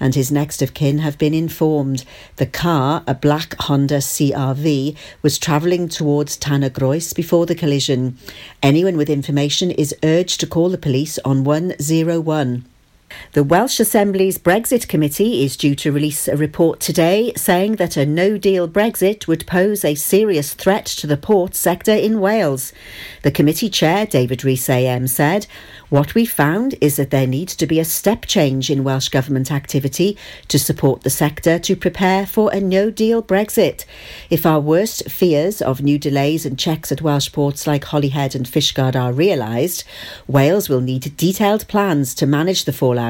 and his next of kin have been informed. The car, a black Honda CRV, was travelling towards Tannergroes before the collision. Anyone with information is urged to call the police on 101. The Welsh Assembly's Brexit Committee is due to release a report today saying that a no-deal Brexit would pose a serious threat to the port sector in Wales. The committee chair, David Rees AM, said, "What we found is that there needs to be a step change in Welsh Government activity to support the sector to prepare for a no-deal Brexit. If our worst fears of new delays and checks at Welsh ports like Holyhead and Fishguard are realised, Wales will need detailed plans to manage the fallout.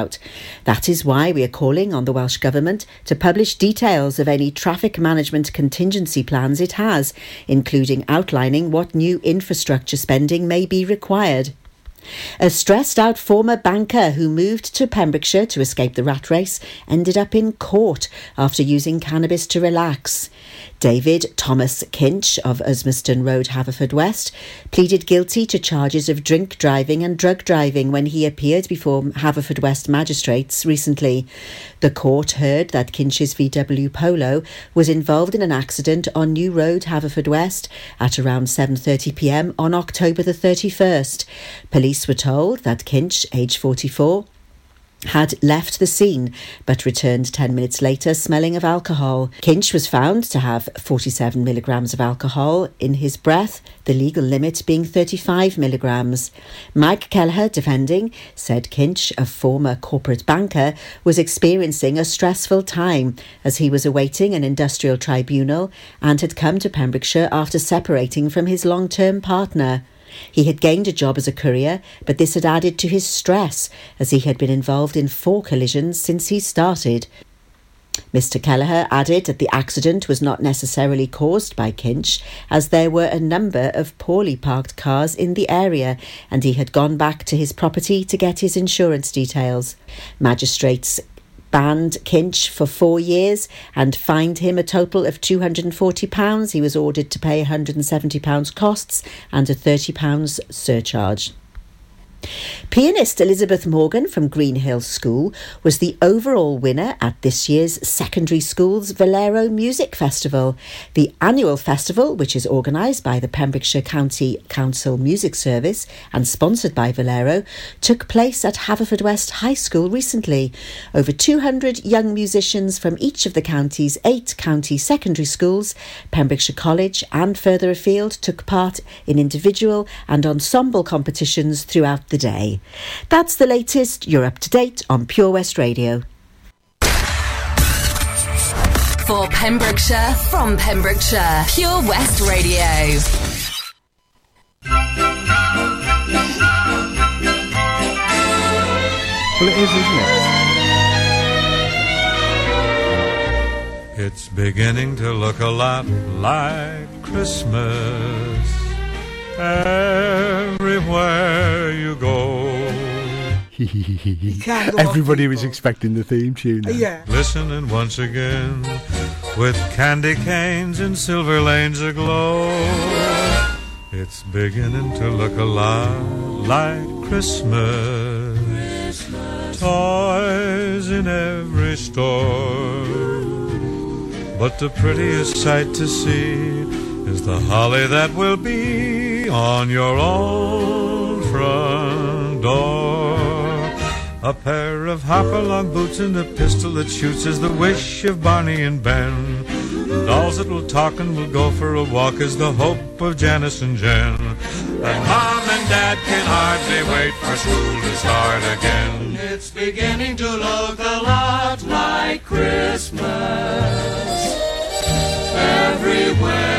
That is why we are calling on the Welsh Government to publish details of any traffic management contingency plans it has, including outlining what new infrastructure spending may be required." A stressed-out former banker who moved to Pembrokeshire to escape the rat race ended up in court after using cannabis to relax. David Thomas Kinch of Usmaston Road, Haverfordwest, pleaded guilty to charges of drink driving and drug driving when he appeared before Haverfordwest magistrates recently. The court heard that Kinch's VW Polo was involved in an accident on New Road, Haverfordwest, at around 7:30pm on October the 31st. Police were told that Kinch, aged 44, had left the scene but returned 10 minutes later smelling of alcohol. Kinch was found to have 47 milligrams of alcohol in his breath, the legal limit being 35 milligrams. Mike Kelleher, defending, said Kinch, a former corporate banker, was experiencing a stressful time as he was awaiting an industrial tribunal and had come to Pembrokeshire after separating from his long-term partner. He had gained a job as a courier, but this had added to his stress as he had been involved in 4 collisions since he started. Mr Kelleher added that the accident was not necessarily caused by Kinch, as there were a number of poorly parked cars in the area and he had gone back to his property to get his insurance details. Magistrates banned Kinch for 4 years and fined him a total of £240. He was ordered to pay £170 costs and a £30 surcharge. Pianist Elizabeth Morgan from Greenhill School was the overall winner at this year's secondary school's Valero Music Festival. The annual festival, which is organised by the Pembrokeshire County Council Music Service and sponsored by Valero, took place at Haverfordwest High School recently. Over 200 young musicians from each of the county's 8 county secondary schools, Pembrokeshire College and further afield took part in individual and ensemble competitions throughout the day. That's the latest. You're up to date on Pure West Radio. For Pembrokeshire, from Pembrokeshire, Pure West Radio. Well, it is, isn't it? It's beginning to look a lot like Christmas everywhere you go. Everybody was expecting the theme tune. Yeah. Listening once again with candy canes and silver lanes aglow. It's beginning to look a lot like Christmas. Toys in every store. But the prettiest sight to see is the holly that will be on your own front door. A pair of hop-along boots and a pistol that shoots is the wish of Barney and Ben. Dolls that will talk and will go for a walk is the hope of Janice and Jen. And Mom and Dad can hardly wait for school to start again. It's beginning to look a lot like Christmas everywhere.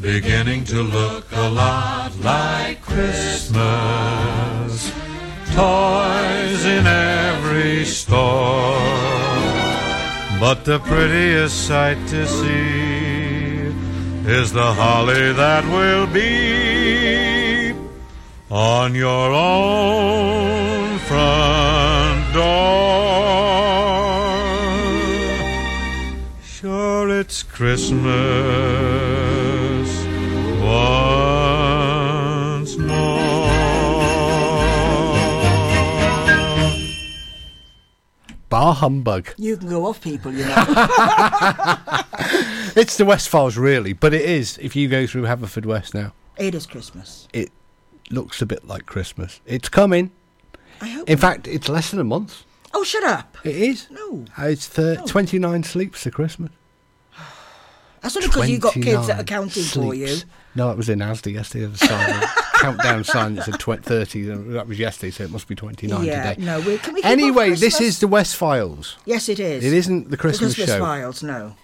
beginning to look a lot like Christmas. Toys in every store, but the prettiest sight to see is the holly that will be on your own front door. Sure, it's Christmas once more. Bar humbug. You can go off people, you know. It's the West Files, really, but it is. If you go through Haverfordwest now, it is Christmas. It looks a bit like Christmas. It's coming. I hope. In fact, it's less than a month. Oh, shut up! It is. No, it's 29 sleeps to Christmas. That's not because you've got kids that are counting sleeps for you. No, it was in ASDA yesterday. The sign, countdown sign that said 30. That was yesterday, so it must be 29 today. Yeah, no. Can we anyway, this is the West Files. Yes, it is. It isn't the Christmas show. The Christmas Files, no.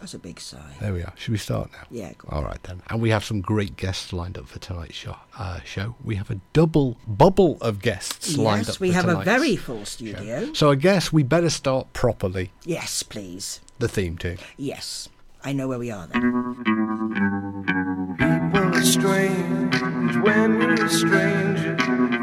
That's a big sigh. There we are. Should we start now? Yeah, go on. All right, then. And we have some great guests lined up for tonight's show. We have a double bubble of guests lined up for tonight's show. Yes, we have a very full studio. So I guess we better start properly. Yes, please. The theme tune. Yes. I know where we are then. People are strange when you're a stranger.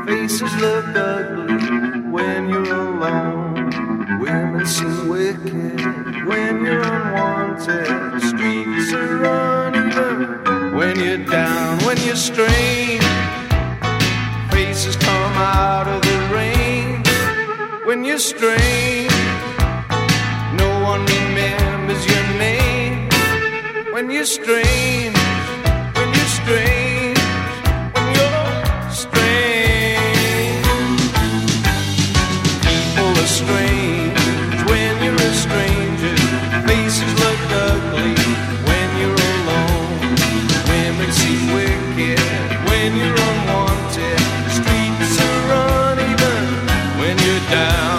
Faces look ugly when you're alone. Women seem wicked when you're unwanted. Streets are uneven when you're down, when you're strange. Faces come out of the rain when you're strange. No one remembers your name when you're strange, when you're strange, when you're strange. People are strange when you're a stranger. Faces look ugly when you're alone. Women seem wicked when you're unwanted. Streets are uneven when you're down.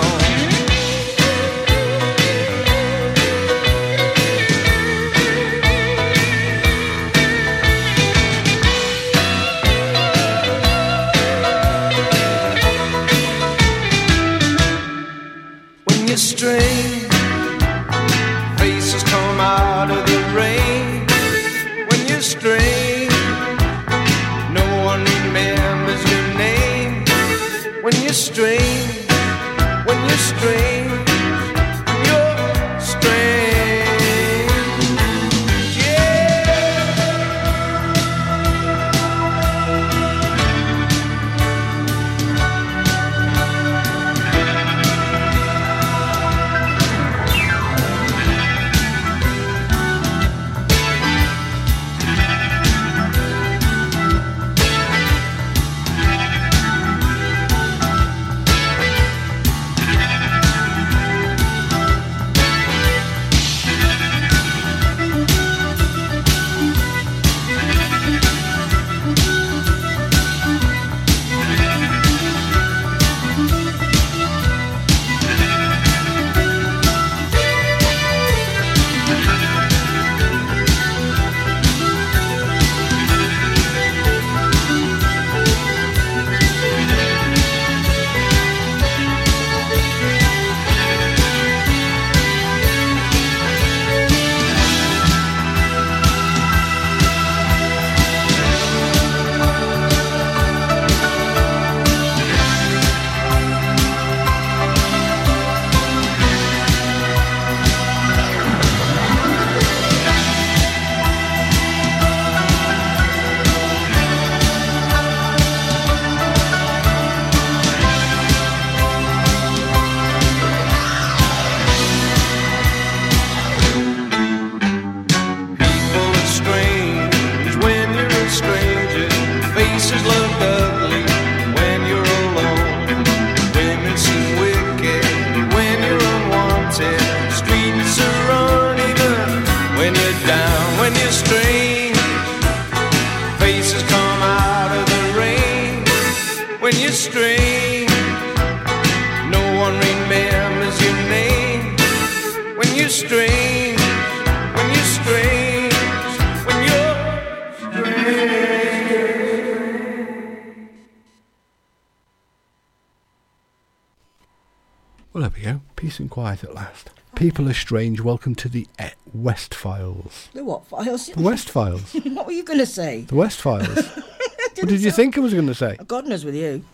Peace and quiet at last. People are strange. Welcome to the West Files. The what files? The West Files. What were you going to say? The West Files. What did you think I was going to say? God knows with you.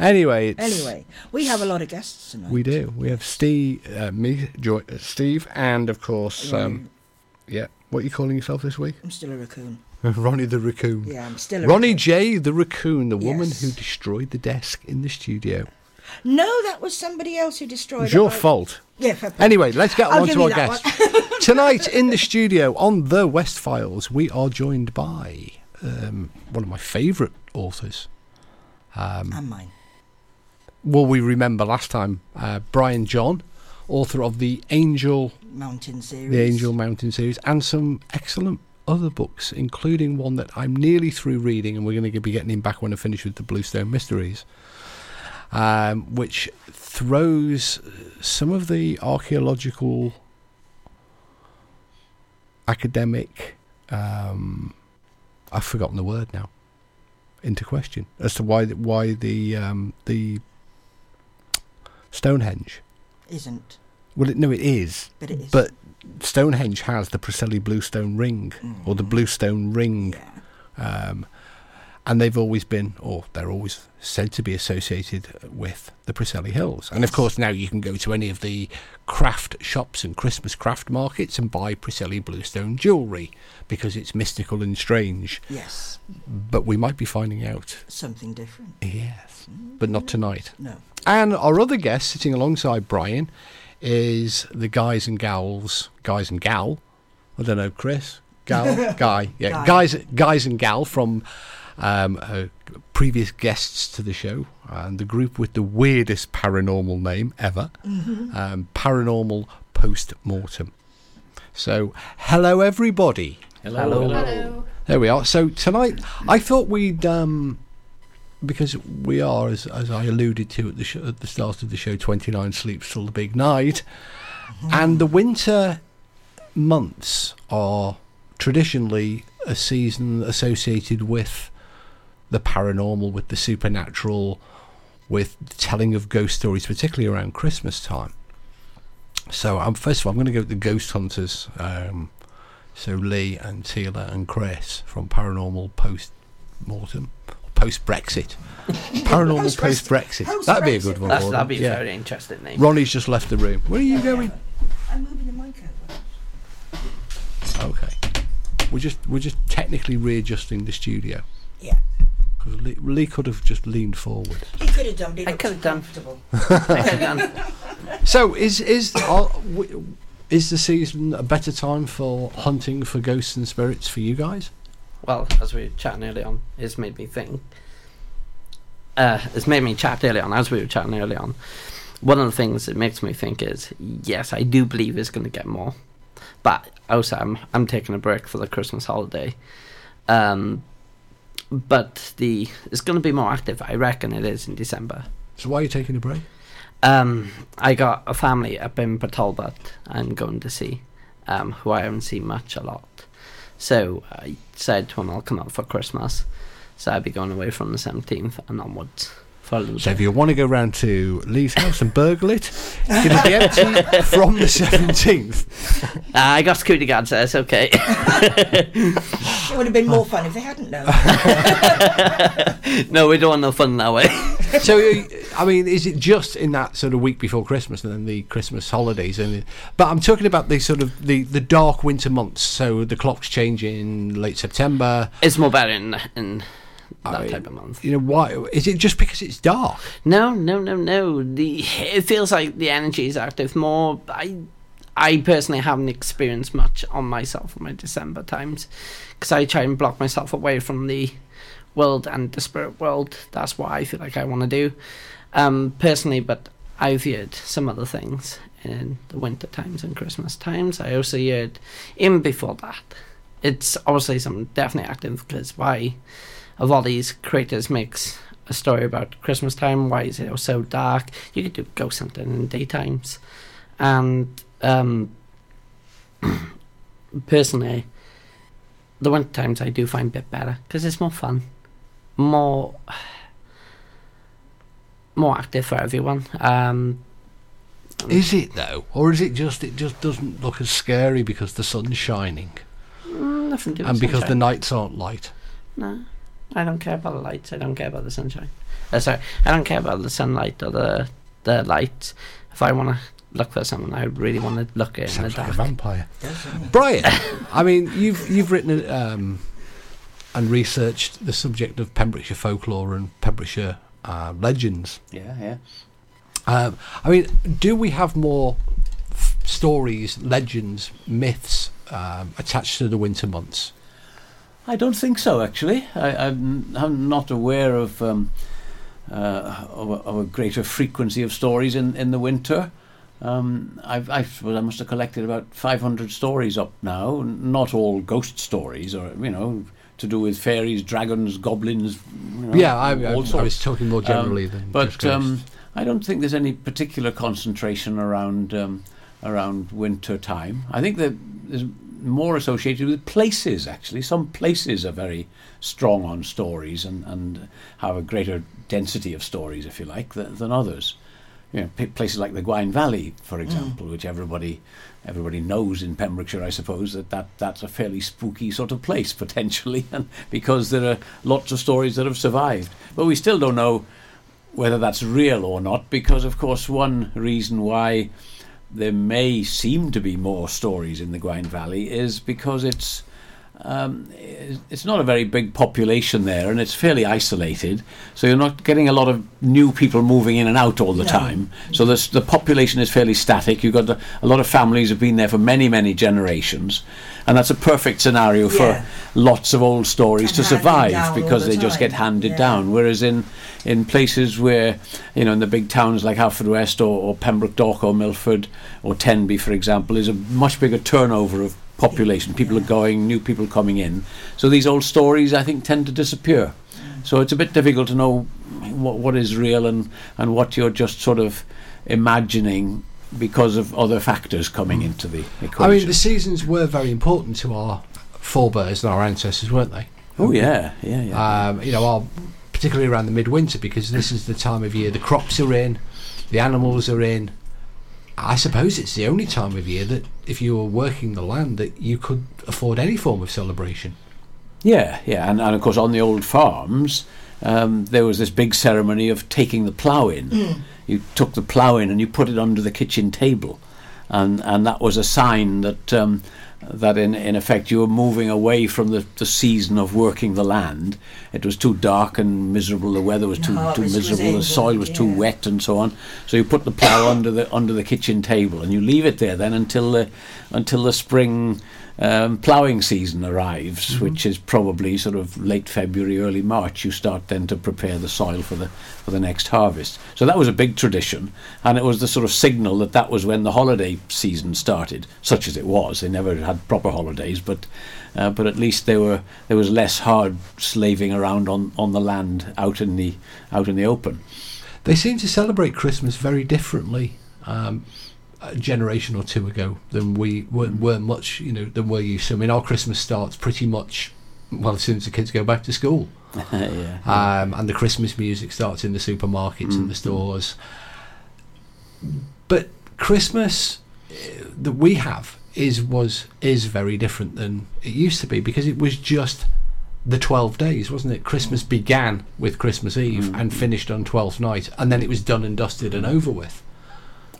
Anyway, we have a lot of guests tonight. We do. We have Steve, and of course, what are you calling yourself this week? I'm still a raccoon. Ronnie the raccoon. Yeah, I'm still a Ronnie raccoon. J the raccoon, the woman who destroyed the desk in the studio. No, that was somebody else who destroyed it. It's your fault. Yeah. Anyway, let's get on to our guest. Tonight in the studio on The West Files, we are joined by one of my favourite authors. And mine. Well, we remember last time, Brian John, author of the Angel Mountain series. And some excellent other books, including one that I'm nearly through reading, and we're going to be getting him back when I finish with the Bluestone Mysteries. Which throws some of the archaeological, academic, I've forgotten the word now, into question as to why the Stonehenge isn't. Well, it is. But it is. But Stonehenge has the Preseli Bluestone ring or the Bluestone ring. Yeah. And they've always been, or they're always said to be associated with the Preseli Hills. And of course, now you can go to any of the craft shops and Christmas craft markets and buy Preseli Bluestone jewellery because it's mystical and strange. Yes. But we might be finding out something different. Yes. But not tonight. No. And our other guest sitting alongside Brian is the guys and gal. I don't know, Chris? Gal? Guy. Yeah. Guy. Guys and gal from... previous guests to the show, and the group with the weirdest paranormal name ever, Paranormal Post-Mortem. So, hello everybody. Hello. There we are. So tonight, I thought we'd, because we are, as I alluded to at the start of the show, 29 sleeps till the big night, and the winter months are traditionally a season associated with the paranormal, with the supernatural, with the telling of ghost stories, particularly around Christmas time. So first of all, I'm going to go with the ghost hunters. So Lee and Teela and Chris from Paranormal Post-Mortem, Post-Brexit. Paranormal Post-Brexit. That'd be a good one. That'd be a very interesting name. Ronnie's just left the room. Where are you going? I'm moving the mic over. Okay. We're just technically readjusting the studio. Yeah. Because Lee could have just leaned forward. He could have done. I could have done. So is the season a better time for hunting for ghosts and spirits for you guys? Well, as we were chatting early on, it's made me chat early on. One of the things that makes me think is, yes, I do believe it's going to get more. But also, I'm taking a break for the Christmas holiday. But it's going to be more active, I reckon it is, in December. So why are you taking a break? I got a family up in Portalbert I'm going to see, who I haven't seen a lot. So I said to him, I'll come up for Christmas. So I'll be going away from the 17th and onwards. So if you want to go round to Lee's house and burgle it, it's going to be empty from the 17th. I got security guards there, it's okay. It would have been more fun if they hadn't known. No, we don't want no fun that way. So, I mean, is it just in that sort of week before Christmas and then the Christmas holidays? But I'm talking about the sort of the dark winter months, so the clocks change in late September. It's more better in that type of month. You know, why is it just because it's dark? No. It feels like the energy is active more. I personally haven't experienced much on myself in my December times because I try and block myself away from the world and the spirit world. That's what I feel like I want to do personally. But I've heard some other things in the winter times and Christmas times. I also heard even before that. It's obviously something definitely active because why? Of all these creators makes a story about Christmas time, why is it so dark? You could do ghost hunting in daytimes. And personally, the winter times I do find a bit better because it's more fun, more active for everyone. Is it though, or is it just doesn't look as scary because the sun's shining? Nothing to do with and because sunshine. The nights aren't light. No, I don't care about the lights. I don't care about the sunshine. Sorry, I don't care about the sunlight or the light. If I want to look for someone, I really want to look in the dark. Like a vampire. Brian, I mean, you've written and researched the subject of Pembrokeshire folklore and Pembrokeshire legends. Yeah, yeah. I mean, do we have more stories, legends, myths attached to the winter months? I don't think so, actually. I'm not aware of a greater frequency of stories in the winter. I suppose I must have collected about 500 stories up now, not all ghost stories or, you know, to do with fairies, dragons, goblins, you know, yeah, I was talking more generally than but just ghosts. I don't think there's any particular concentration around winter time. I think that there's more associated with places, actually. Some places are very strong on stories and have a greater density of stories, if you like, than others. You know, places like the Gwaun Valley, for example, which everybody knows in Pembrokeshire, I suppose, that's a fairly spooky sort of place, potentially, and because there are lots of stories that have survived. But we still don't know whether that's real or not, because, of course, one reason why there may seem to be more stories in the Gwaun Valley is because it's not a very big population there, and it's fairly isolated, so you're not getting a lot of new people moving in and out all the time. So the population is fairly static. You've got a lot of families have been there for many, many generations, and that's a perfect scenario for lots of old stories to survive, because they just get handed down. Whereas in places where, you know, in the big towns like Haverfordwest or Pembroke Dock or Milford or Tenby, for example, is a much bigger turnover of population. People are going, new people coming in, so these old stories, I think, tend to disappear. So it's a bit difficult to know what is real and what you're just sort of imagining because of other factors coming into the equation. I mean, the seasons were very important to our forebears and our ancestors, weren't they? Oh yeah, yeah, yeah. You know, particularly around the midwinter, because this is the time of year the crops are in, the animals are in. I suppose it's the only time of year that, if you were working the land, that you could afford any form of celebration. Yeah, yeah, and of course on the old farms, there was this big ceremony of taking the plough in. Mm. You took the plough in and you put it under the kitchen table, and that was a sign that that in effect you were moving away from the season of working the land. It was too dark and miserable, the weather was too miserable, the soil was too wet and so on, so you put the plough under the kitchen table and you leave it there then until the spring ploughing season arrives, which is probably sort of late February, early March. You start then to prepare the soil for the next harvest. So that was a big tradition, and it was the sort of signal that was when the holiday season started, such as it was. They never had proper holidays, but at least there was less hard slaving around on the land out in the open. They seem to celebrate Christmas very differently. A generation or two ago than we were much, you know, than were used to. I mean, our Christmas starts pretty much, well, as soon as the kids go back to school. Yeah. And the Christmas music starts in the supermarkets and the stores. But Christmas that we have is very different than it used to be, because it was just the 12 days, wasn't it? Christmas began with Christmas Eve and finished on Twelfth Night, and then it was done and dusted and over with.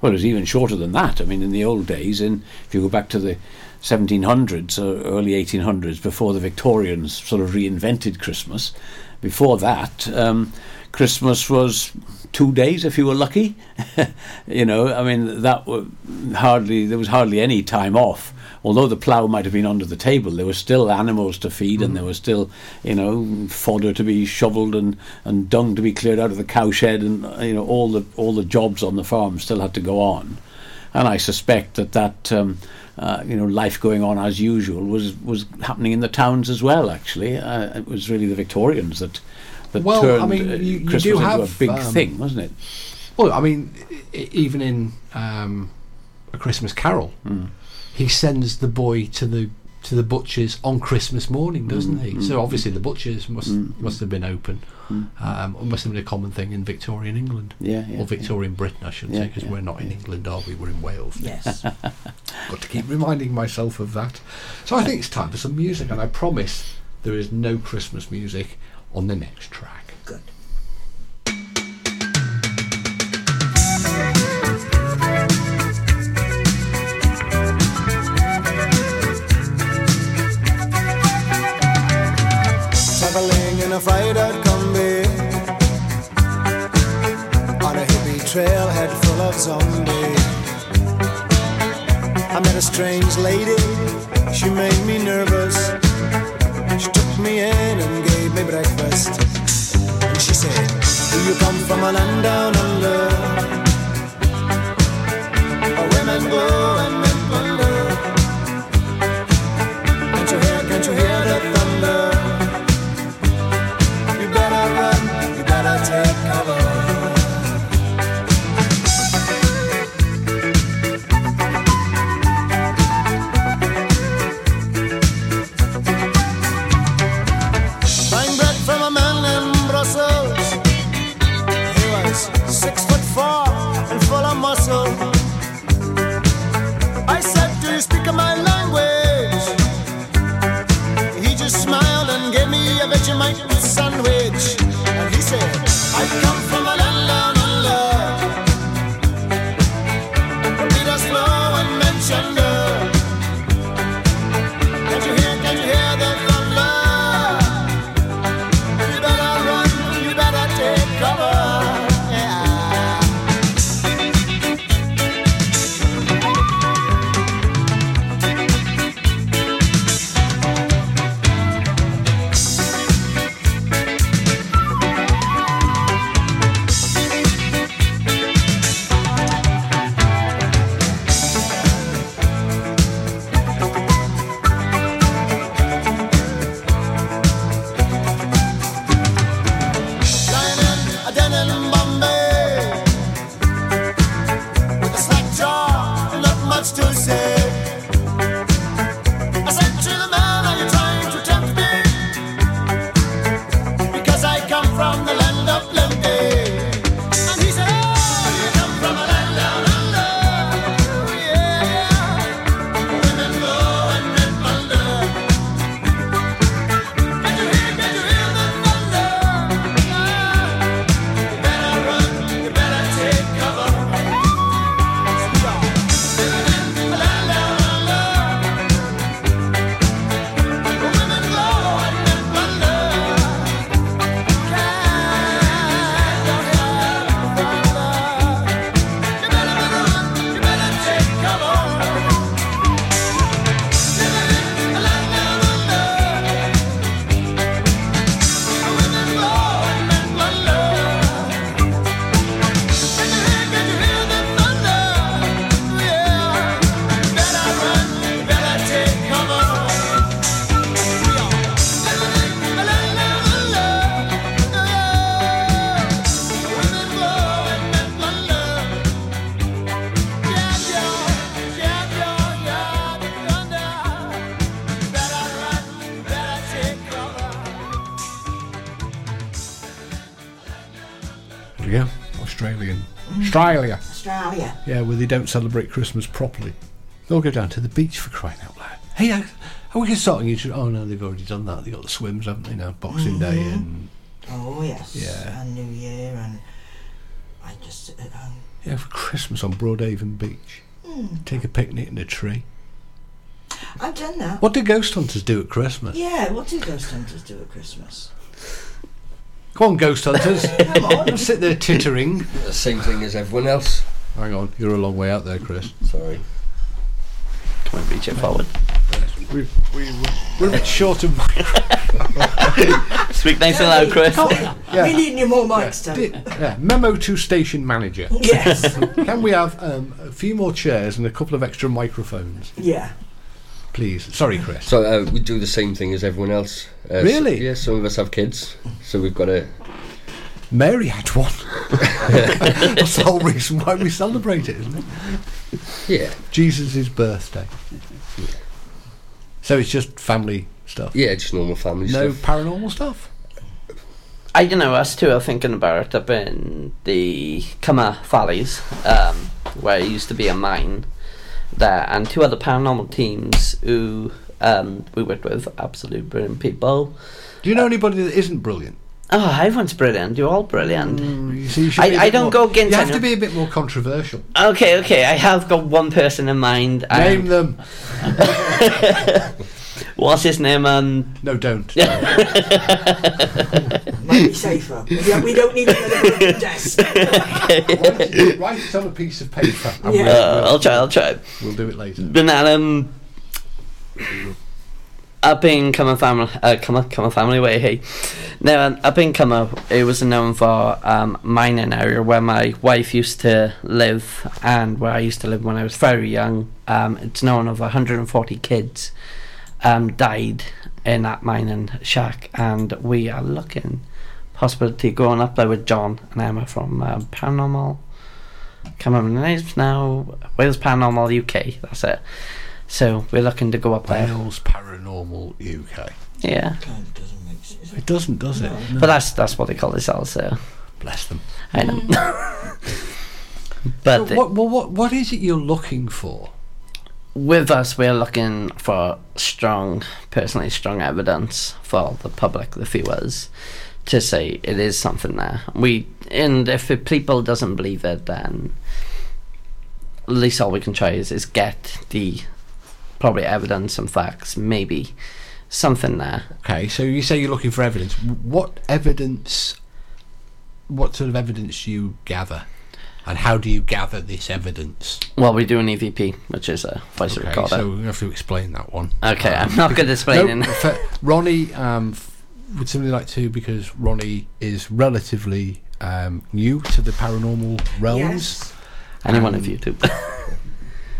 Well, it was even shorter than that. I mean, in the old days, if you go back to the 1700s or early 1800s, before the Victorians sort of reinvented Christmas, before that, Christmas was 2 days if you were lucky. You know, I mean, there was hardly any time off. Although the plough might have been under the table, there were still animals to feed, and there was still, you know, fodder to be shoveled and dung to be cleared out of the cowshed, and, you know, all the jobs on the farm still had to go on. And I suspect that you know, life going on as usual was happening in the towns as well. Actually, it was really the Victorians that turned Christmas into a big thing, wasn't it? Well, I mean, even in A Christmas Carol. He sends the boy to the to the butchers on Christmas morning, doesn't he? So obviously the butchers must have been open. It must have been a common thing in Victorian England, or Victorian Britain, I should say, because we're not in England, are we? We're in Wales. Yes. Got to keep reminding myself of that. So I think it's time for some music, and I promise there is no Christmas music on the next track. Good. Traveling in a fried-out combi on a hippie trailhead full of zombies. I met a strange lady, she made me nervous. She took me in and gave me breakfast. And she said, do you come from a land down under? Where women go and men wonder. Can't you hear the thunder? You better run, you better take cover. Australia. Yeah, where they don't celebrate Christmas properly. They'll go down to the beach for crying out loud. Hey, are we just starting YouTube? Oh no, they've already done that. They got the swims, haven't they? Now Boxing Day and and New Year and I just sit at home. Yeah, for Christmas on Broadhaven Beach, take a picnic in a tree. I've done that. What do ghost hunters do at Christmas? Yeah, what do ghost hunters do at Christmas? Come on, ghost hunters. Come on. Sit there tittering. The same thing as everyone else. Hang on, you're a long way out there, Chris. Sorry. Come on, reach it forward. We're a bit short of microphone. Speak nice and loud, Chris. We need any more mics, Memo to station manager. Yes. Can we have a few more chairs and a couple of extra microphones? Yeah. Please. Sorry, Chris. So we do the same thing as everyone else. Really? So, some of us have kids, so we've got a... Mary had one. That's the whole reason why we celebrate it, isn't it? Yeah. Jesus' birthday. Yeah. So it's just family stuff? Yeah, just normal family stuff. No paranormal stuff? I don't know, us two are thinking about it up in the Cummer Follies, where it used to be a mine there, and two other paranormal teams who we worked with, absolute brilliant people. Do you know anybody that isn't brilliant? Oh, everyone's brilliant. You're all brilliant. You have to be a bit more controversial. Okay. I have got one person in mind. Name them. What's his name? No, don't. Might be safer. Yeah, we don't need another desk. Write it on a piece of paper. Yeah. I'll try. We'll do it later. But up in Cummer Family Way, hey. Now, up in Cummer, it was known for mining area where my wife used to live and where I used to live when I was very young. It's known of 140 kids died in that mining shack, and we are looking possibility going up there with John and Emma from Paranormal. Can't remember the names now. Wales Paranormal UK. That's it. So we're looking to go up there. Wales Paranormal UK. Yeah. Kind of doesn't make sense. It doesn't, does it? No. But that's what they call themselves. So bless them. I know. But so what is it you're looking for? With us, we're looking for strong evidence for the public, the viewers, to say it is something there. And if the people doesn't believe it, then at least all we can try is get the probably evidence and facts, maybe something there. Okay, so you say you're looking for evidence. What sort of evidence do you gather? And how do you gather this evidence? Well, we do an EVP, which is a voice recorder. So we have to explain that one. Okay, I'm not good at explaining. No, Ronnie, would somebody like to, because Ronnie is relatively new to the paranormal realms. Yes. Anyone of you too.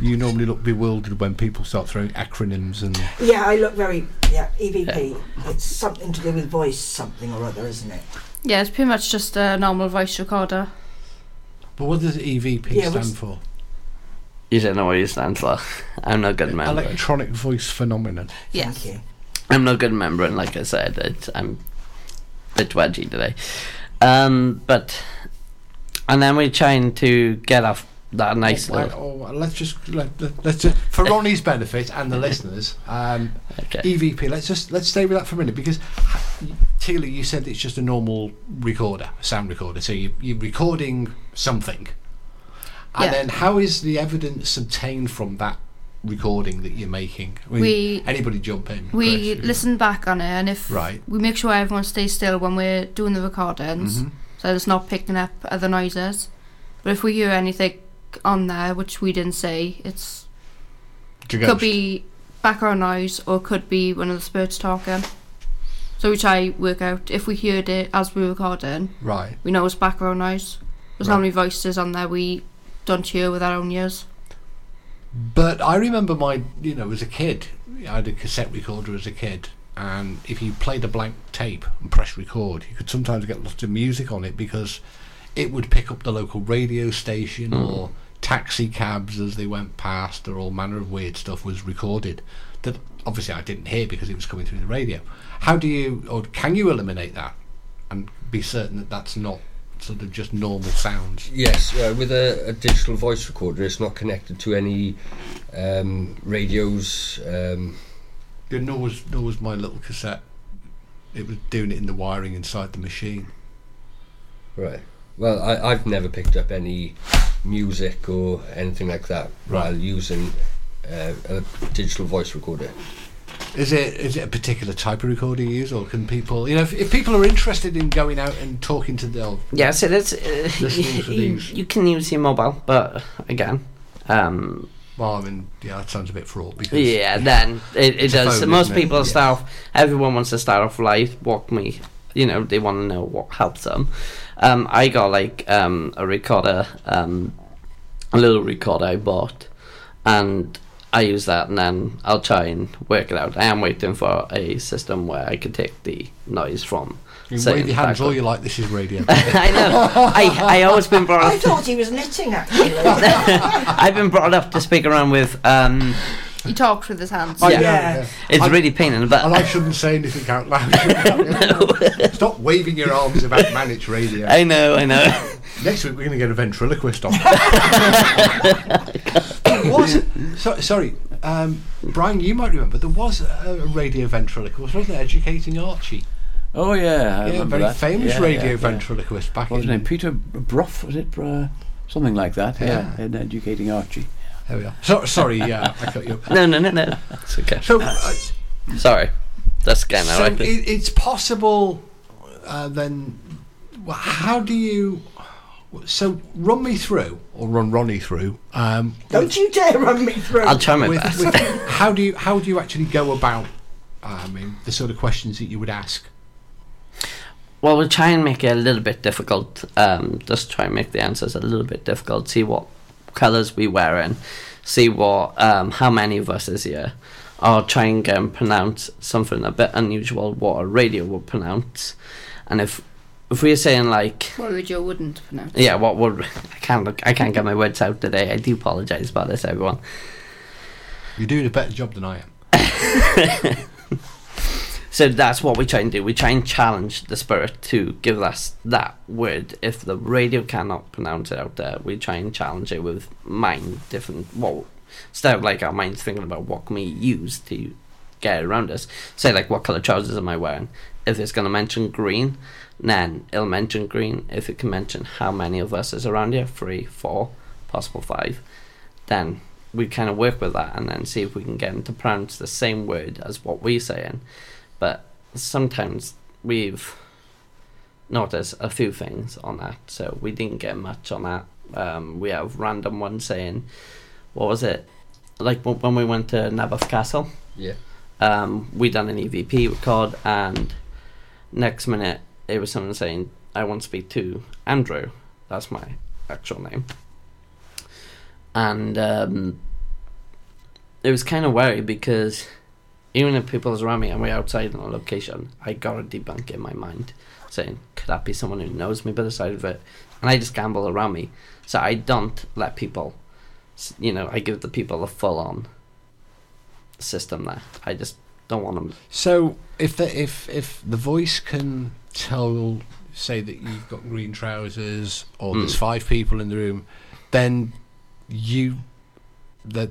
You normally look bewildered when people start throwing acronyms and... Yeah, I look very... Yeah, EVP. Yeah. It's something to do with voice something or other, isn't it? Yeah, it's pretty much just a normal voice recorder. But what does EVP stand for? You don't know what you stand for. I'm not good at remembering. Electronic voice phenomenon. Yes. Thank you. I'm not good at remembering, like I said. I'm a bit wedgy today. And then we're trying to get off that nice little... Let's just for Ronnie's benefit and the listeners, okay. EVP, let's stay with that for a minute, because Teela, you said it's just a normal recorder, a sound recorder, so you're recording something, and then how is the evidence obtained from that recording that you're making? I mean, anybody jump in? We listen back on it, and if we make sure everyone stays still when we're doing the recordings, so it's not picking up other noises. But if we hear anything on there which we didn't say, could be background noise or could be one of the spirits talking. So we try work out if we heard it as we were recording. Right. We know it's background noise. There's how many voices on there we don't hear with our own ears. But I remember as a kid, I had a cassette recorder as a kid, and if you played a blank tape and press record, you could sometimes get lots of music on it because it would pick up the local radio station or taxi cabs as they went past, or all manner of weird stuff was recorded that obviously I didn't hear because it was coming through the radio. How do you, or can you eliminate that and be certain that that's not sort of just normal sounds? Yes, with a digital voice recorder, it's not connected to any radios. Nor was my little cassette. It was doing it in the wiring inside the machine. Right. Well, I've never picked up any music or anything like that while using a digital voice recorder. Is it a particular type of recording you use, or can people... if people are interested in going out and talking to the... Yes, it is. You can use your mobile, but again... that sounds a bit fraught because... Yeah, then it does. Most people start off... Everyone wants to start off live, walk me... they want to know what helps them. I got a recorder, a little recorder I bought, and I use that, and then I'll try and work it out. I am waiting for a system where I can take the noise from. You can wave your hands all you like, this is radio. I know. I always been brought up... I thought he was knitting, actually. I've been brought up to speak around with He talks with his hands. Yeah. It's really painful. But I shouldn't say anything out loud. Stop waving your arms about Managed Radio. I know. Next week we're going to get a ventriloquist on. Sorry, Brian, you might remember, there was a radio ventriloquist, wasn't there? Educating Archie. Oh, yeah. A very famous radio ventriloquist back in... What was his name? Peter Brough, was it? Something like that, yeah. In Educating Archie. There we are. I cut you up. No. It's okay. So, sorry. That's kind of right. It's possible, then... Well, how do you... So run me through, or run Ronnie through. Don't you dare run me through. I'll try my best. How do you actually go about the sort of questions that you would ask? Well, we'll try and make it a little bit difficult. Just try and make the answers a little bit difficult. See what colours we wear in. See what how many of us is here. I'll try and go and pronounce something a bit unusual what a radio would pronounce, and if we're saying like what would you wouldn't pronounce? Yeah, what would I can't get my words out today. I do apologise about this, everyone. You're doing a better job than I am. So that's what we try and do. We try and challenge the spirit to give us that word. If the radio cannot pronounce it out there, we try and challenge it with mind different. Well, instead of like our minds thinking about what can we use to get around us. Say like, what colour trousers am I wearing? If it's going to mention green, then it'll mention green. If it can mention how many of us is around here, 3, 4, possible 5, then we kind of work with that and then see if we can get them to pronounce the same word as what we're saying. But sometimes we've noticed a few things on that, so we didn't get much on that. We have random ones saying, what was it? Like when we went to Narberth Castle, we done an EVP record, and next minute it was someone saying, I want to speak to Andrew. That's my actual name. And it was kind of wary, because even if people's around me and we're outside on a location, I got to debunk in my mind saying, could that be someone who knows me by the side of it? And I just gamble around me. So I don't let people, I give the people a full-on system there. I just don't want them. So if the voice can... say that you've got green trousers, or there's 5 people in the room, then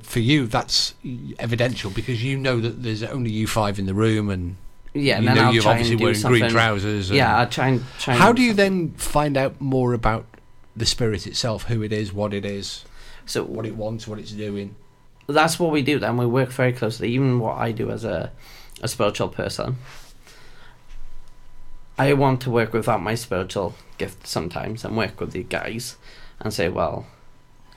for you that's evidential, because you know that there's only you 5 in the room, and you've obviously wearing green trousers. I'll try and how do you then find out more about the spirit itself, who it is, what it is, so what it wants, what it's doing? That's what we do then. We work very closely. Even what I do as a spiritual person, I want to work without my spiritual gift sometimes and work with the guys and say, well,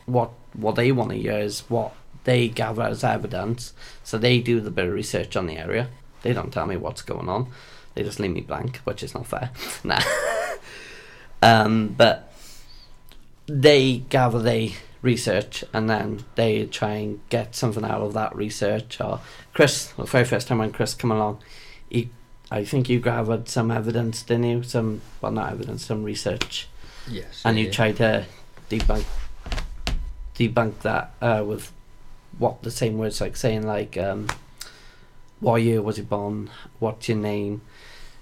what they want to hear is what they gather as evidence. So they do the bit of research on the area. They don't tell me what's going on. They just leave me blank, which is not fair. Nah. But they gather they research, and then they try and get something out of that research. Or Chris, the very first time when Chris came along, I think you gathered some evidence, didn't you? Some research. Yes. And you tried to debunk that with what the same words, like saying like, what year was it born? What's your name?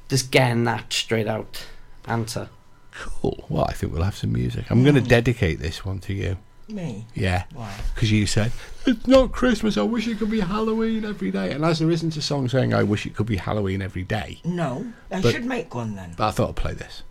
Just getting that straight out answer. Cool. Well, I think we'll have some music. I'm going to dedicate this one to you. Me? Yeah. Why? Because you said, it's not Christmas, I wish it could be Halloween every day. And as there isn't a song saying I wish it could be Halloween every day. No, I should make one then. But I thought I'd play this.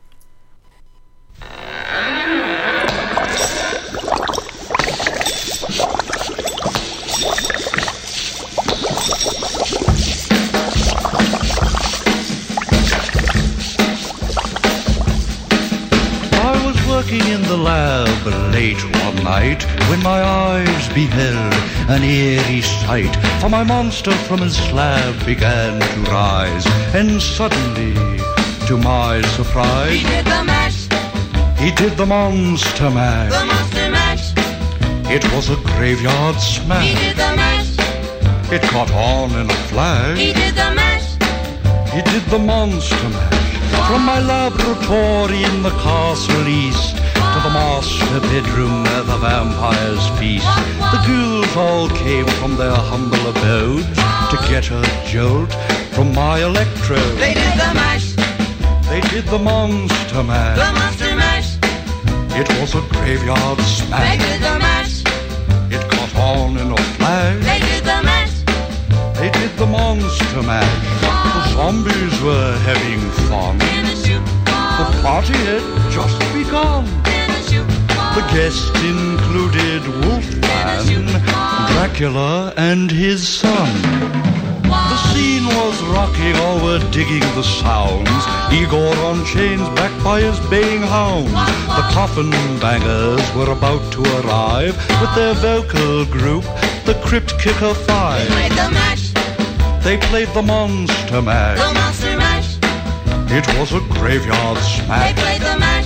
I was working in the lab late one night when my eyes beheld an eerie sight, for my monster from his slab began to rise, and suddenly, to my surprise, he did the mash. He did the monster mash. The monster mash. It was a graveyard smash. He did the mash. It caught on in a flash. He did the mash. He did the monster mash. From my laboratory in the castle east, to the master bedroom at the vampire's feast. The ghouls all came from their humble abode to get a jolt from my electrode. They did the mash. They did the monster mash. The monster mash. It was a graveyard smash. They did the mash. It caught on in a flash. They did the mash. They did the monster mash. The zombies were having fun. The party had just begun. The guests included Wolfman, Dracula and his son. The scene was rocking, all were digging the sounds. Igor on chains, backed by his baying hounds. The coffin bangers were about to arrive with their vocal group, the Crypt Kicker Five. They played the match. They played the monster match. The monster match. It was a graveyard smash. They played the mash.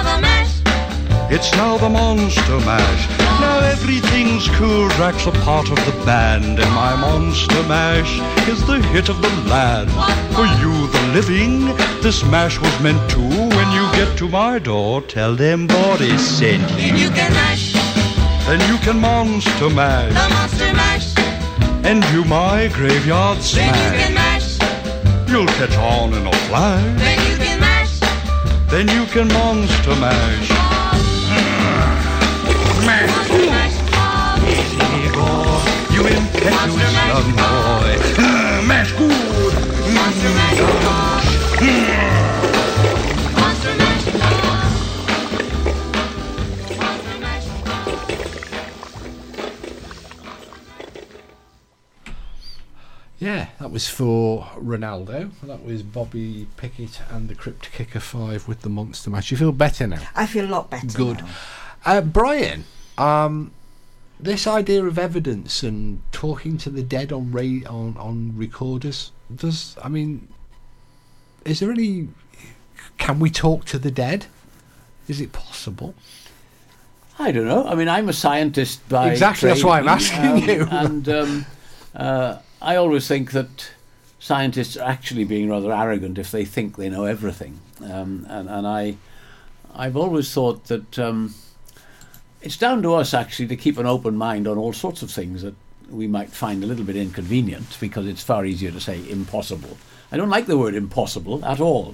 the mash. It's now the monster mash. Now everything's cool. Drax a part of the band, and my monster mash is the hit of the land. For you, the living, this mash was meant to. When you get to my door, tell them Body sent you. Then you can mash. Then you can monster mash. The monster mash. And do my graveyard smash. Then you can mash. You'll catch on in a flash. Then you can mash. Then you can monster mash. Igor, you impetuous young boy. Mash good. Monster mash. Monster mash. Yeah, that was for Ronaldo. That was Bobby Pickett and the Crypt Kicker 5 with the monster match. You feel better now? I feel a lot better. Good. Brian, this idea of evidence and talking to the dead on recorders, is there any? Can we talk to the dead? Is it possible? I don't know. I mean, I'm a scientist by exactly. Training, that's why I'm asking you. And I always think that scientists are actually being rather arrogant if they think they know everything. I've always thought that it's down to us actually to keep an open mind on all sorts of things that we might find a little bit inconvenient, because it's far easier to say impossible. I don't like the word impossible at all.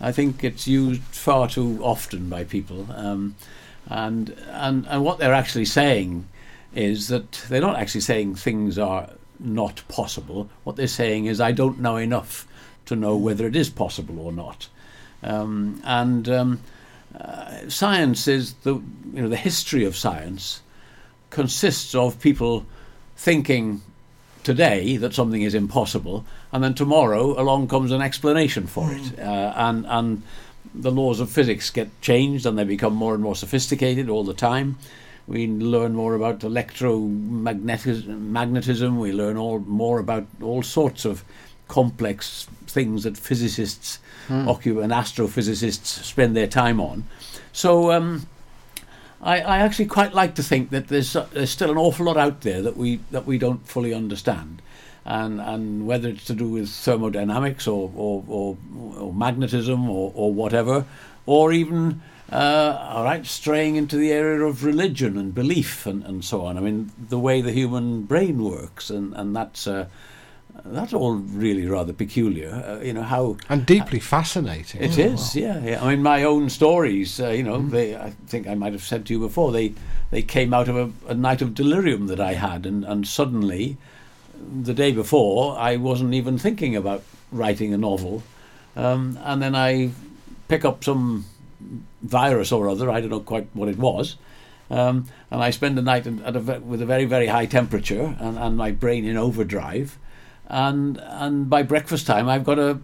I think it's used far too often by people. And what they're actually saying is that they're not actually saying things are not possible. What they're saying is, I don't know enough to know whether it is possible or not. Science is the history of science consists of people thinking today that something is impossible, and then tomorrow along comes an explanation for it. And the laws of physics get changed and they become more and more sophisticated all the time. We learn more about electromagnetism. We learn more about all sorts of complex things that physicists and astrophysicists spend their time on. So I actually quite like to think that there's still an awful lot out there that we don't fully understand, and whether it's to do with thermodynamics or magnetism or whatever, or even. Straying into the area of religion and belief and so on. I mean, the way the human brain works, and that's all really rather peculiar. And deeply fascinating. It is, well. Yeah. I mean, my own stories. I think I might have said to you before. They came out of a night of delirium that I had, and suddenly, the day before, I wasn't even thinking about writing a novel, and then I pick up some virus or other, I don't know quite what it was, and I spend the night with a very, very high temperature and my brain in overdrive, and by breakfast time I've got a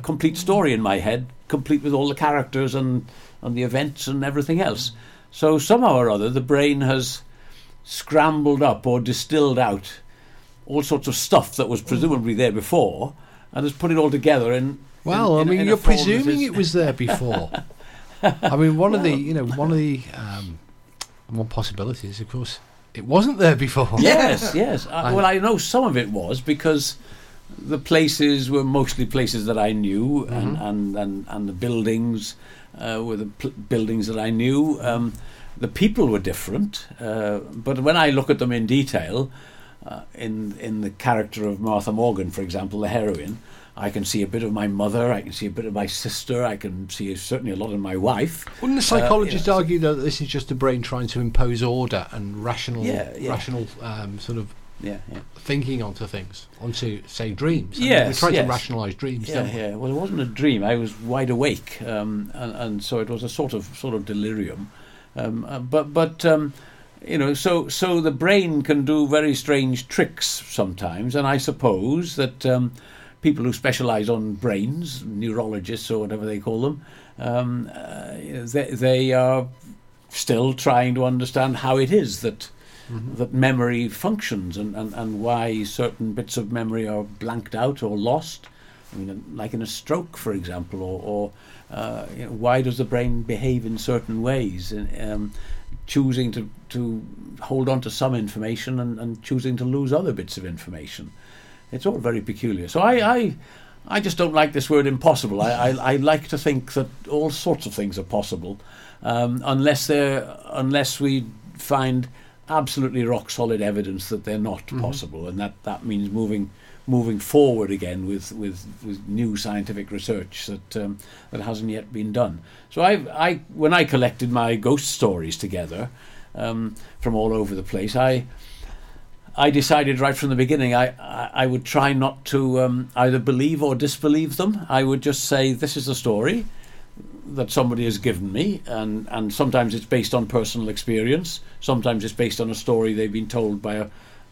complete story in my head, complete with all the characters and and the events and everything else. So somehow or other, the brain has scrambled up or distilled out all sorts of stuff that was presumably there before and has put it all together in... Well, I mean, you're presuming it was there before. I mean, one possibility is, of course, it wasn't there before. Yes. I know some of it was because the places were mostly places that I knew, and the buildings were the buildings that I knew. The people were different, but when I look at them in detail, in the character of Martha Morgan, for example, the heroine, I can see a bit of my mother, I can see a bit of my sister, I can see certainly a lot of my wife. Wouldn't the psychologist argue, though, that this is just the brain trying to impose order and rational thinking onto things, onto, say, dreams? We're trying to rationalise dreams, don't we? Well, it wasn't a dream. I was wide awake, and so it was a sort of delirium. So the brain can do very strange tricks sometimes, and I suppose that... people who specialise on brains, neurologists or whatever they call them, they are still trying to understand how it is that that memory functions and why certain bits of memory are blanked out or lost. I mean, like in a stroke, for example, or why does the brain behave in certain ways, choosing to hold on to some information and choosing to lose other bits of information. It's all very peculiar. So I just don't like this word impossible. I like to think that all sorts of things are possible, unless we find absolutely rock solid evidence that they're not possible, and that means moving forward again with new scientific research that hasn't yet been done. So I when I collected my ghost stories together from all over the place, I decided right from the beginning I would try not to either believe or disbelieve them. I would just say, this is a story that somebody has given me, and sometimes it's based on personal experience, sometimes it's based on a story they've been told by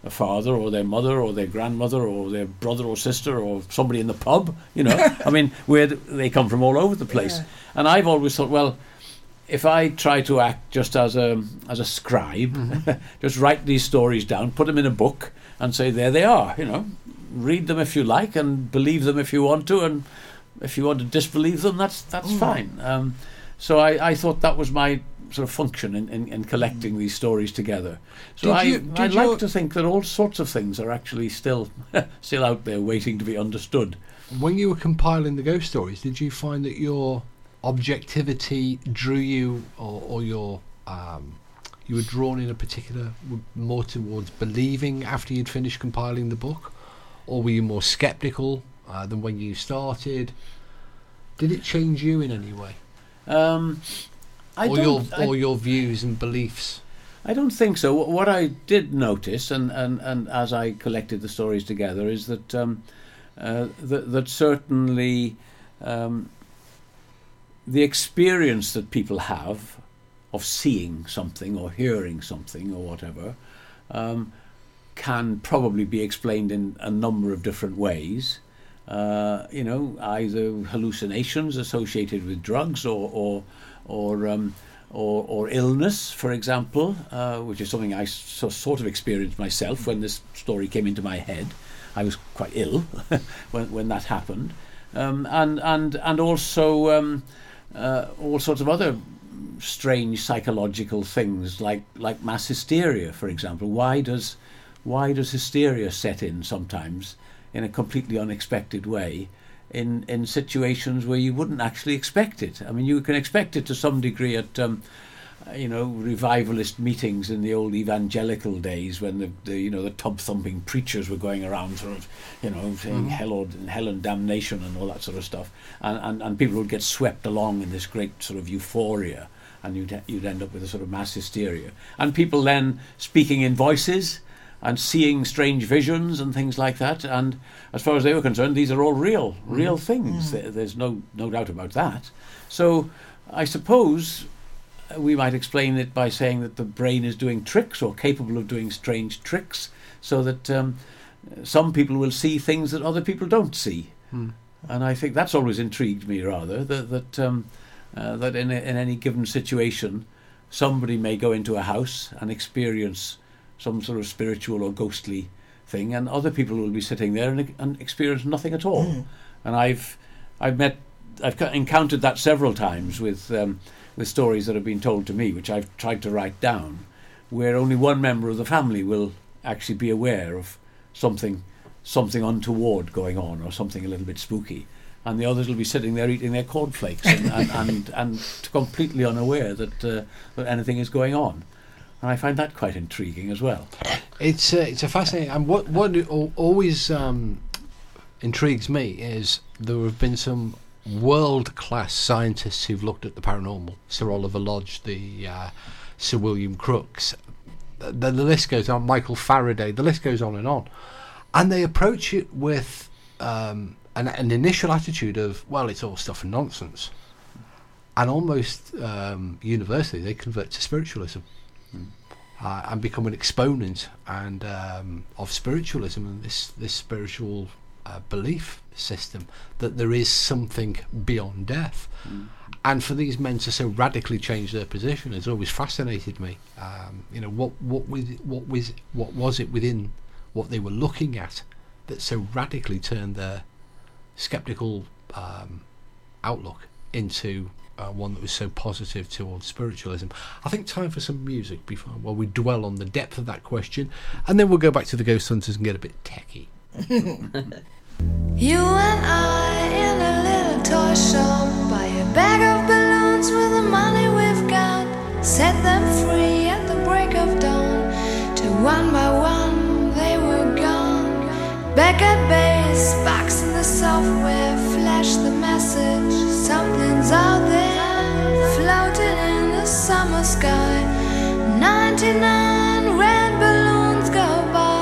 a father or their mother or their grandmother or their brother or sister or somebody in the pub, I mean, they come from all over the place. Yeah. And I've always thought, well... if I try to act just as a scribe, just write these stories down, put them in a book and say, there they are, read them if you like and believe them if you want to, and if you want to disbelieve them, that's fine. So I thought that was my sort of function in collecting these stories together. So I like to think that all sorts of things are actually still out there waiting to be understood. When you were compiling the ghost stories, did you find that your... objectivity drew you, or your you were drawn in a particular more towards believing after you'd finished compiling the book, or were you more sceptical than when you started? Did it change you in any way, your views and beliefs? I don't think so. What I did notice, and as I collected the stories together, is that that certainly. The experience that people have of seeing something or hearing something or whatever can probably be explained in a number of different ways. Either hallucinations associated with drugs or illness, for example, which is something I sort of experienced myself when this story came into my head. I was quite ill when that happened, and also. All sorts of other strange psychological things, like mass hysteria, for example. Why does hysteria set in sometimes in a completely unexpected way in situations where you wouldn't actually expect it? I mean, you can expect it to some degree at revivalist meetings in the old evangelical days when the tub thumping preachers were going around sort of saying hell and damnation and all that sort of stuff, and people would get swept along in this great sort of euphoria, and you'd end up with a sort of mass hysteria, and people then speaking in voices and seeing strange visions and things like that. And as far as they were concerned, these are all real things. There's no doubt about that. So I suppose we might explain it by saying that the brain is doing tricks or capable of doing strange tricks, so that some people will see things that other people don't see. And I think that's always intrigued me, rather, that that in any given situation, somebody may go into a house and experience some sort of spiritual or ghostly thing, and other people will be sitting there and experience nothing at all. Mm. And I've encountered that several times with stories that have been told to me, which I've tried to write down, where only one member of the family will actually be aware of something untoward going on, or something a little bit spooky, and the others will be sitting there eating their cornflakes and completely unaware that anything is going on. And I find that quite intriguing as well. It's a fascinating, and what always intrigues me is there have been some world-class scientists who've looked at the paranormal. Sir Oliver Lodge, the Sir William Crookes, the list goes on, Michael Faraday, the list goes on. And they approach it with an initial attitude of, well, it's all stuff and nonsense. And almost universally, they convert to spiritualism and become an exponent and of spiritualism and this spiritual belief system that there is something beyond death. Mm. And for these men to so radically change their position has always fascinated me. What was it within what they were looking at that so radically turned their sceptical outlook into one that was so positive towards spiritualism. I think time for some music before while we dwell on the depth of that question, and then we'll go back to the Ghost Hunters and get a bit techie. You and I in a little toy shop, buy a bag of balloons with the money we've got, set them free at the break of dawn, till one by one they were gone. Back at base, box in the software, flash the message, something's out there, floating in the summer sky. 99 red balloons go by.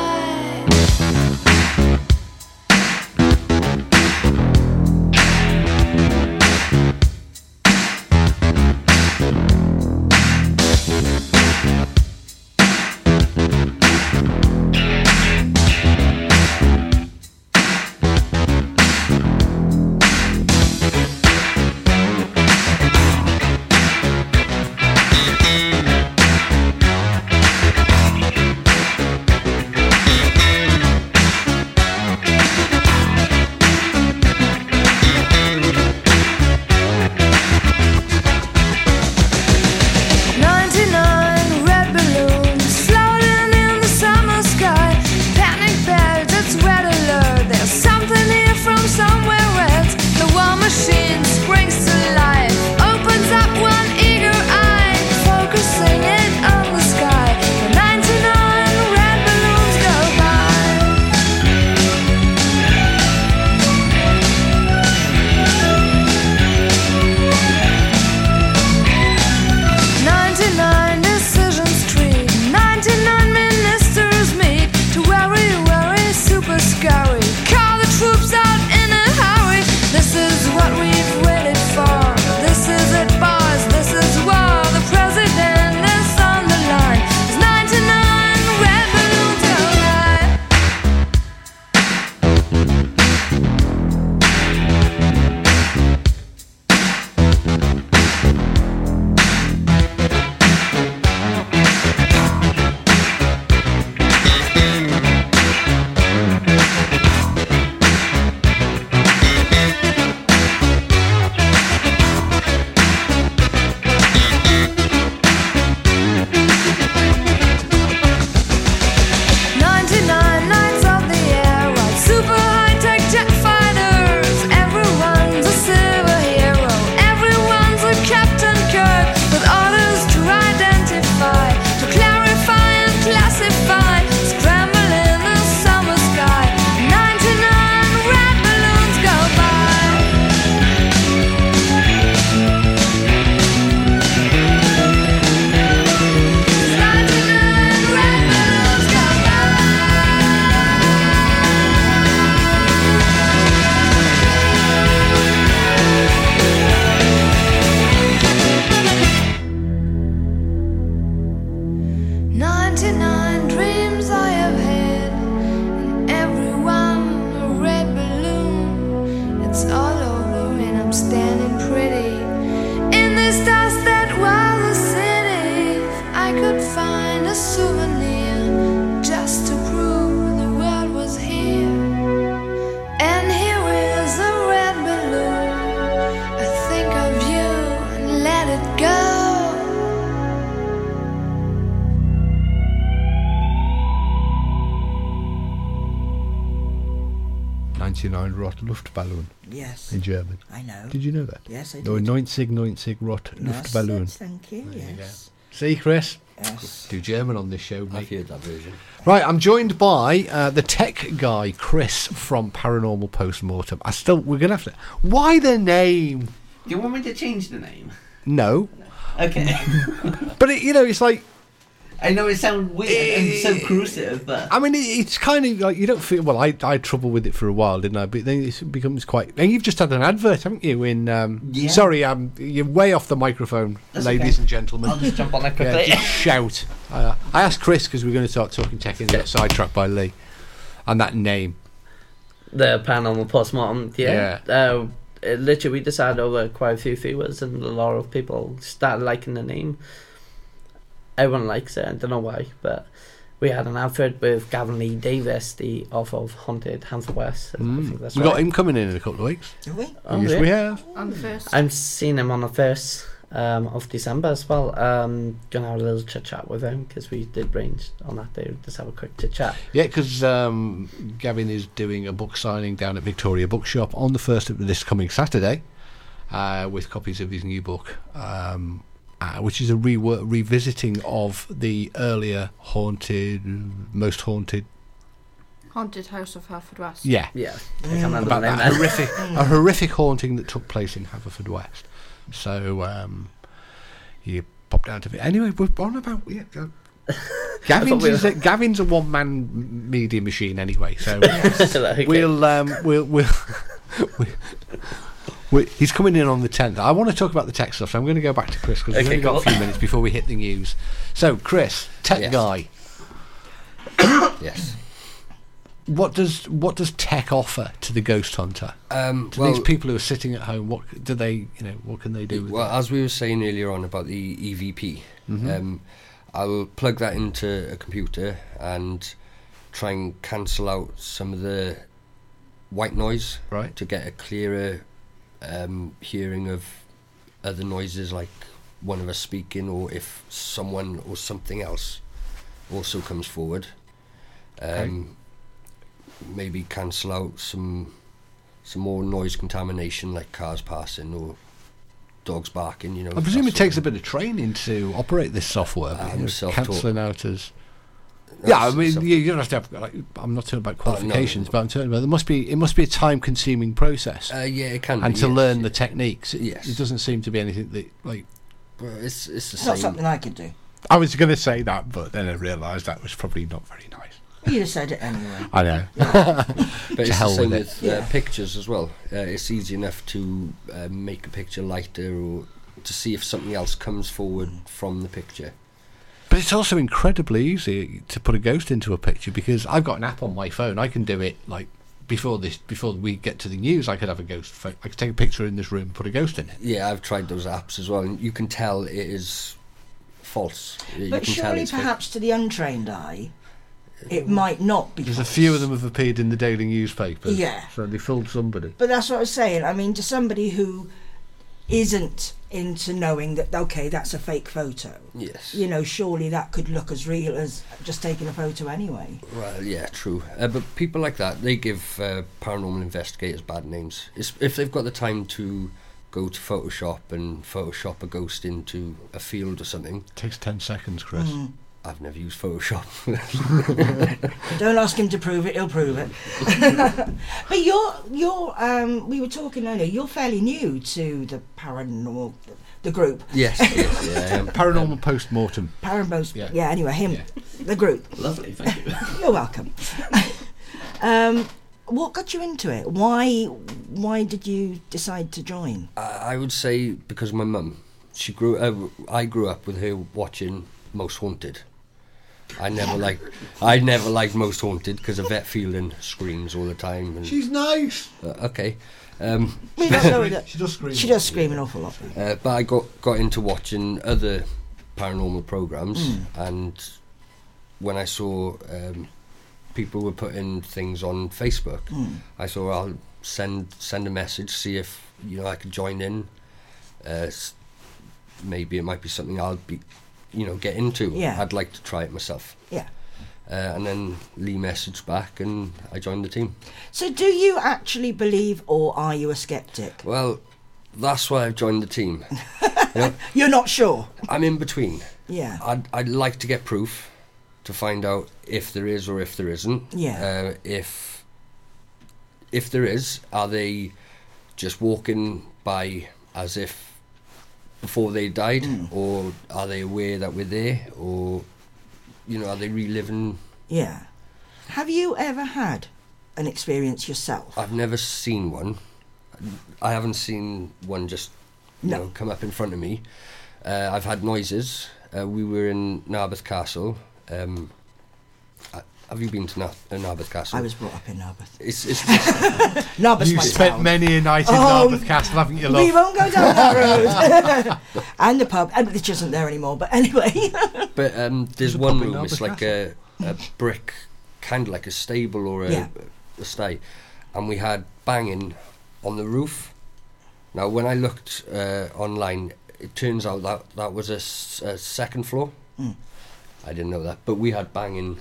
Rot Luftballon. Yes. In German. I know. Did you know that? Yes, I did. No, 90 Rot Luftballon. Yes, thank you, yes. See, Chris? Yes. Do German on this show, mate. I've heard that version. Right, I'm joined by the tech guy, Chris, from Paranormal Post-Mortem. We're going to have to... Why the name? Do you want me to change the name? No. Okay. But, it's like... I know it sounds weird and so gruesome, but... I mean, it's kind of like, you don't feel... Well, I had trouble with it for a while, didn't I? But then it becomes quite... And you've just had an advert, haven't you? In yeah. Sorry, you're way off the microphone, that's ladies and gentlemen. I'll just jump on that quickly. Yeah, shout. I asked Chris, because we're going to start talking tech and got sidetracked by Lee. And that name. The Paranormal Post-Mortem, yeah. Literally, we decided over quite a few viewers, and a lot of people started liking the name. Everyone likes it, I don't know why, but we had an advert with Gavin Lee Davis, the author of Haunted Haverfordwest. We've got him coming in a couple of weeks. Do we? Yes, we have. On the 1st. I'm seeing him on the 1st of December as well. Going to have a little chit-chat with him, because we did range on that day, just have a quick chit-chat. Yeah, because Gavin is doing a book signing down at Victoria Bookshop on the 1st of this coming Saturday, with copies of his new book, which is a revisiting of the earlier Haunted House of Haverfordwest. Yeah. Yeah. About that horrific haunting that took place in Haverfordwest. So you popped out of it. Anyway, we're on about... Yeah, Gavin's a one-man media machine anyway, so okay. He's coming in on the 10th. I want to talk about the tech stuff, so I'm going to go back to Chris, because we've only got a few minutes before we hit the news. So, Chris, tech guy. Yes. What does tech offer to the ghost hunter? These people who are sitting at home, what do they? What can they do? Well, as we were saying earlier on about the EVP, I will plug that into a computer and try and cancel out some of the white noise, right, to get a clearer hearing of other noises, like one of us speaking, or if someone or something else also comes forward. Maybe cancel out some more noise contamination, like cars passing or dogs barking. I presume it takes a bit of training to operate this software. Cancelling out as... Yeah, you don't have to have... I'm not talking about qualifications, but I'm talking about it must be a time-consuming process. Yeah, it can be. And to learn the techniques. Yes. It doesn't seem to be anything that, Well, it's the same. Not something I could do. I was going to say that, but then I realised that was probably not very nice. You just said it anyway. I know. Yeah. But it's the same with pictures as well. It's easy enough to make a picture lighter, or to see if something else comes forward from the picture. But it's also incredibly easy to put a ghost into a picture, because I've got an app on my phone. I can do it before we get to the news. I could have a ghost phone. I could take a picture in this room and put a ghost in it. Yeah, I've tried those apps as well, and you can tell it is false. But surely perhaps to the untrained eye, it might not be. There's a few of them have appeared in the daily newspaper. Yeah. So they fooled somebody. But that's what I was saying. I mean, to somebody who isn't into knowing that, okay, that's a fake photo. Yes. Surely that could look as real as just taking a photo anyway. Well, yeah, true. But people like that, they give paranormal investigators bad names. If they've got the time to go to Photoshop and Photoshop a ghost into a field or something. It takes 10 seconds, Chris. Mm. I've never used Photoshop. Don't ask him to prove it, he'll prove it. But you're we were talking earlier, you're fairly new to the paranormal, the group. Yes, yeah. Paranormal Post-Mortem. The group. Lovely, thank you. You're welcome. What got you into it? Why did you decide to join? I would say because my mum. I grew up with her watching Most Haunted. I never liked Most Haunted because Yvette Phelan screams all the time. And she's nice. Okay. She does scream an awful lot. But I got into watching other paranormal programs, and when I saw people were putting things on Facebook, I thought I'll send a message, see if I could join in. Maybe it might be something I'll be get into. Yeah. I'd like to try it myself. Yeah. And then Lee messaged back and I joined the team. So do you actually believe or are you a sceptic? Well, that's why I've joined the team. You're not sure? I'm in between. Yeah. I'd like to get proof to find out if there is or if there isn't. Yeah. If there is, are they just walking by as if before they died? Mm. Or are they aware that we're there? Or... you know, are they reliving? Yeah. Have you ever had an experience yourself? I've never seen one. I haven't seen one just, you know, come up in front of me. I've had noises. We were in Narberth Castle. Have you been to Narberth Castle? I was brought up in Narberth. It's Narberth's you my spent town. Many a night in Narberth Castle, haven't you, love? We won't go down that road. And the pub, which isn't there anymore, but anyway. But there's one room, it's like a brick, kind of like a stable or a stye. And we had banging on the roof. Now, when I looked online, it turns out that was a second floor. Mm. I didn't know that, but we had banging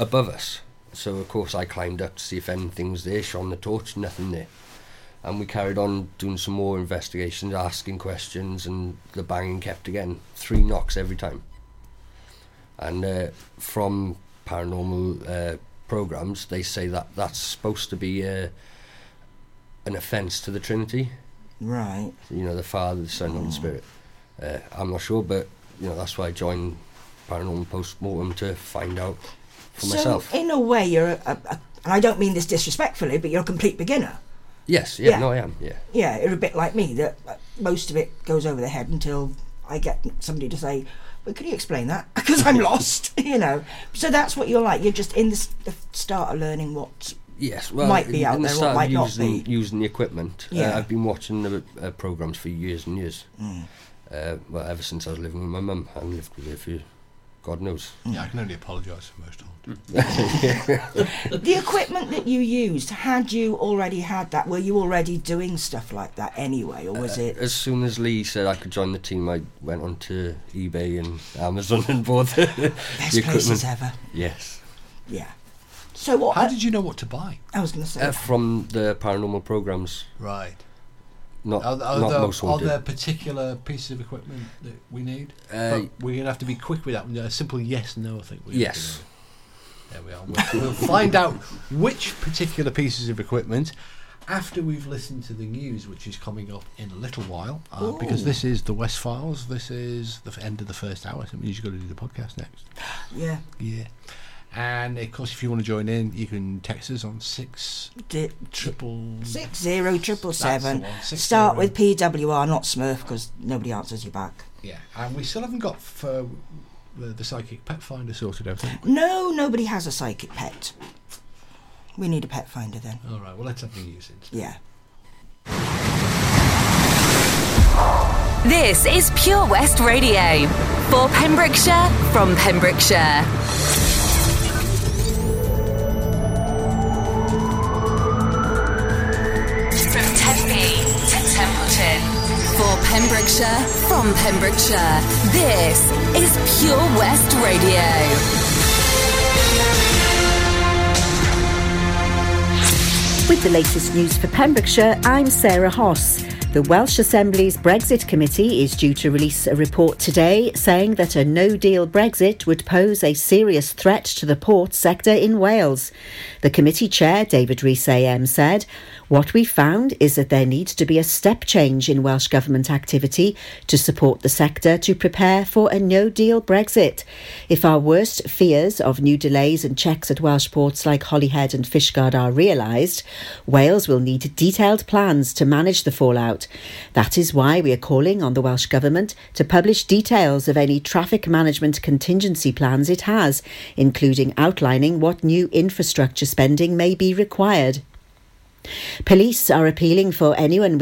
above us, so of course I climbed up to see if anything was there, shone the torch, nothing there, and we carried on doing some more investigations, asking questions, and the banging kept again, 3 knocks every time. And from paranormal programmes, they say that that's supposed to be an offence to the Trinity, right? You know, the Father, the Son, and the Spirit. I'm not sure, but you know, that's why I joined Paranormal Post-Mortem, to find out. So, myself. In a way, you're and I don't mean this disrespectfully, but you're a complete beginner. Yes, I am, yeah. Yeah, you're a bit like me, that most of it goes over the head until I get somebody to say, well, can you explain that? Because I'm lost, you know. So that's what you're like, you're just in the start of learning what might be out there, what might not be. Using the equipment. Yeah. I've been watching the programmes for years and years. Mm. Ever since I was living with my mum, I lived with her for God knows. Yeah, I can only apologise for Most Haunted. The equipment that you used, had you already had that? Were you already doing stuff like that anyway, or was it...? As soon as Lee said I could join the team, I went on to eBay and Amazon and bought the best places ever. Yes. Yeah. So what... How did you know what to buy? I was going to say... from the paranormal programmes. Right. Are there particular pieces of equipment that we need? We're going to have to be quick with that. A simple yes, no, I think. Yes. There we are. We'll find out which particular pieces of equipment after we've listened to the news, which is coming up in a little while, because this is the West Files. This is the end of the first hour, so it means you've got to do the podcast next. Yeah. Yeah. And of course, if you want to join in, you can text us on 60777. Start with PWR, not Smurf, because nobody answers you back. Yeah, and we still haven't got for the psychic pet finder sorted out. No, nobody has a psychic pet. We need a pet finder then. All right, well, let's have the news instead. Yeah. This is Pure West Radio for Pembrokeshire from Pembrokeshire. For Pembrokeshire, from Pembrokeshire, this is Pure West Radio. With the latest news for Pembrokeshire, I'm Sarah Hoss. The Welsh Assembly's Brexit Committee is due to release a report today saying that a no-deal Brexit would pose a serious threat to the port sector in Wales. The committee chair, David Rees AM, said, "What we found is that there needs to be a step change in Welsh Government activity to support the sector to prepare for a no-deal Brexit. If our worst fears of new delays and checks at Welsh ports like Holyhead and Fishguard are realised, Wales will need detailed plans to manage the fallout. That is why we are calling on the Welsh Government to publish details of any traffic management contingency plans it has, including outlining what new infrastructure spending may be required." Police are appealing for anyone with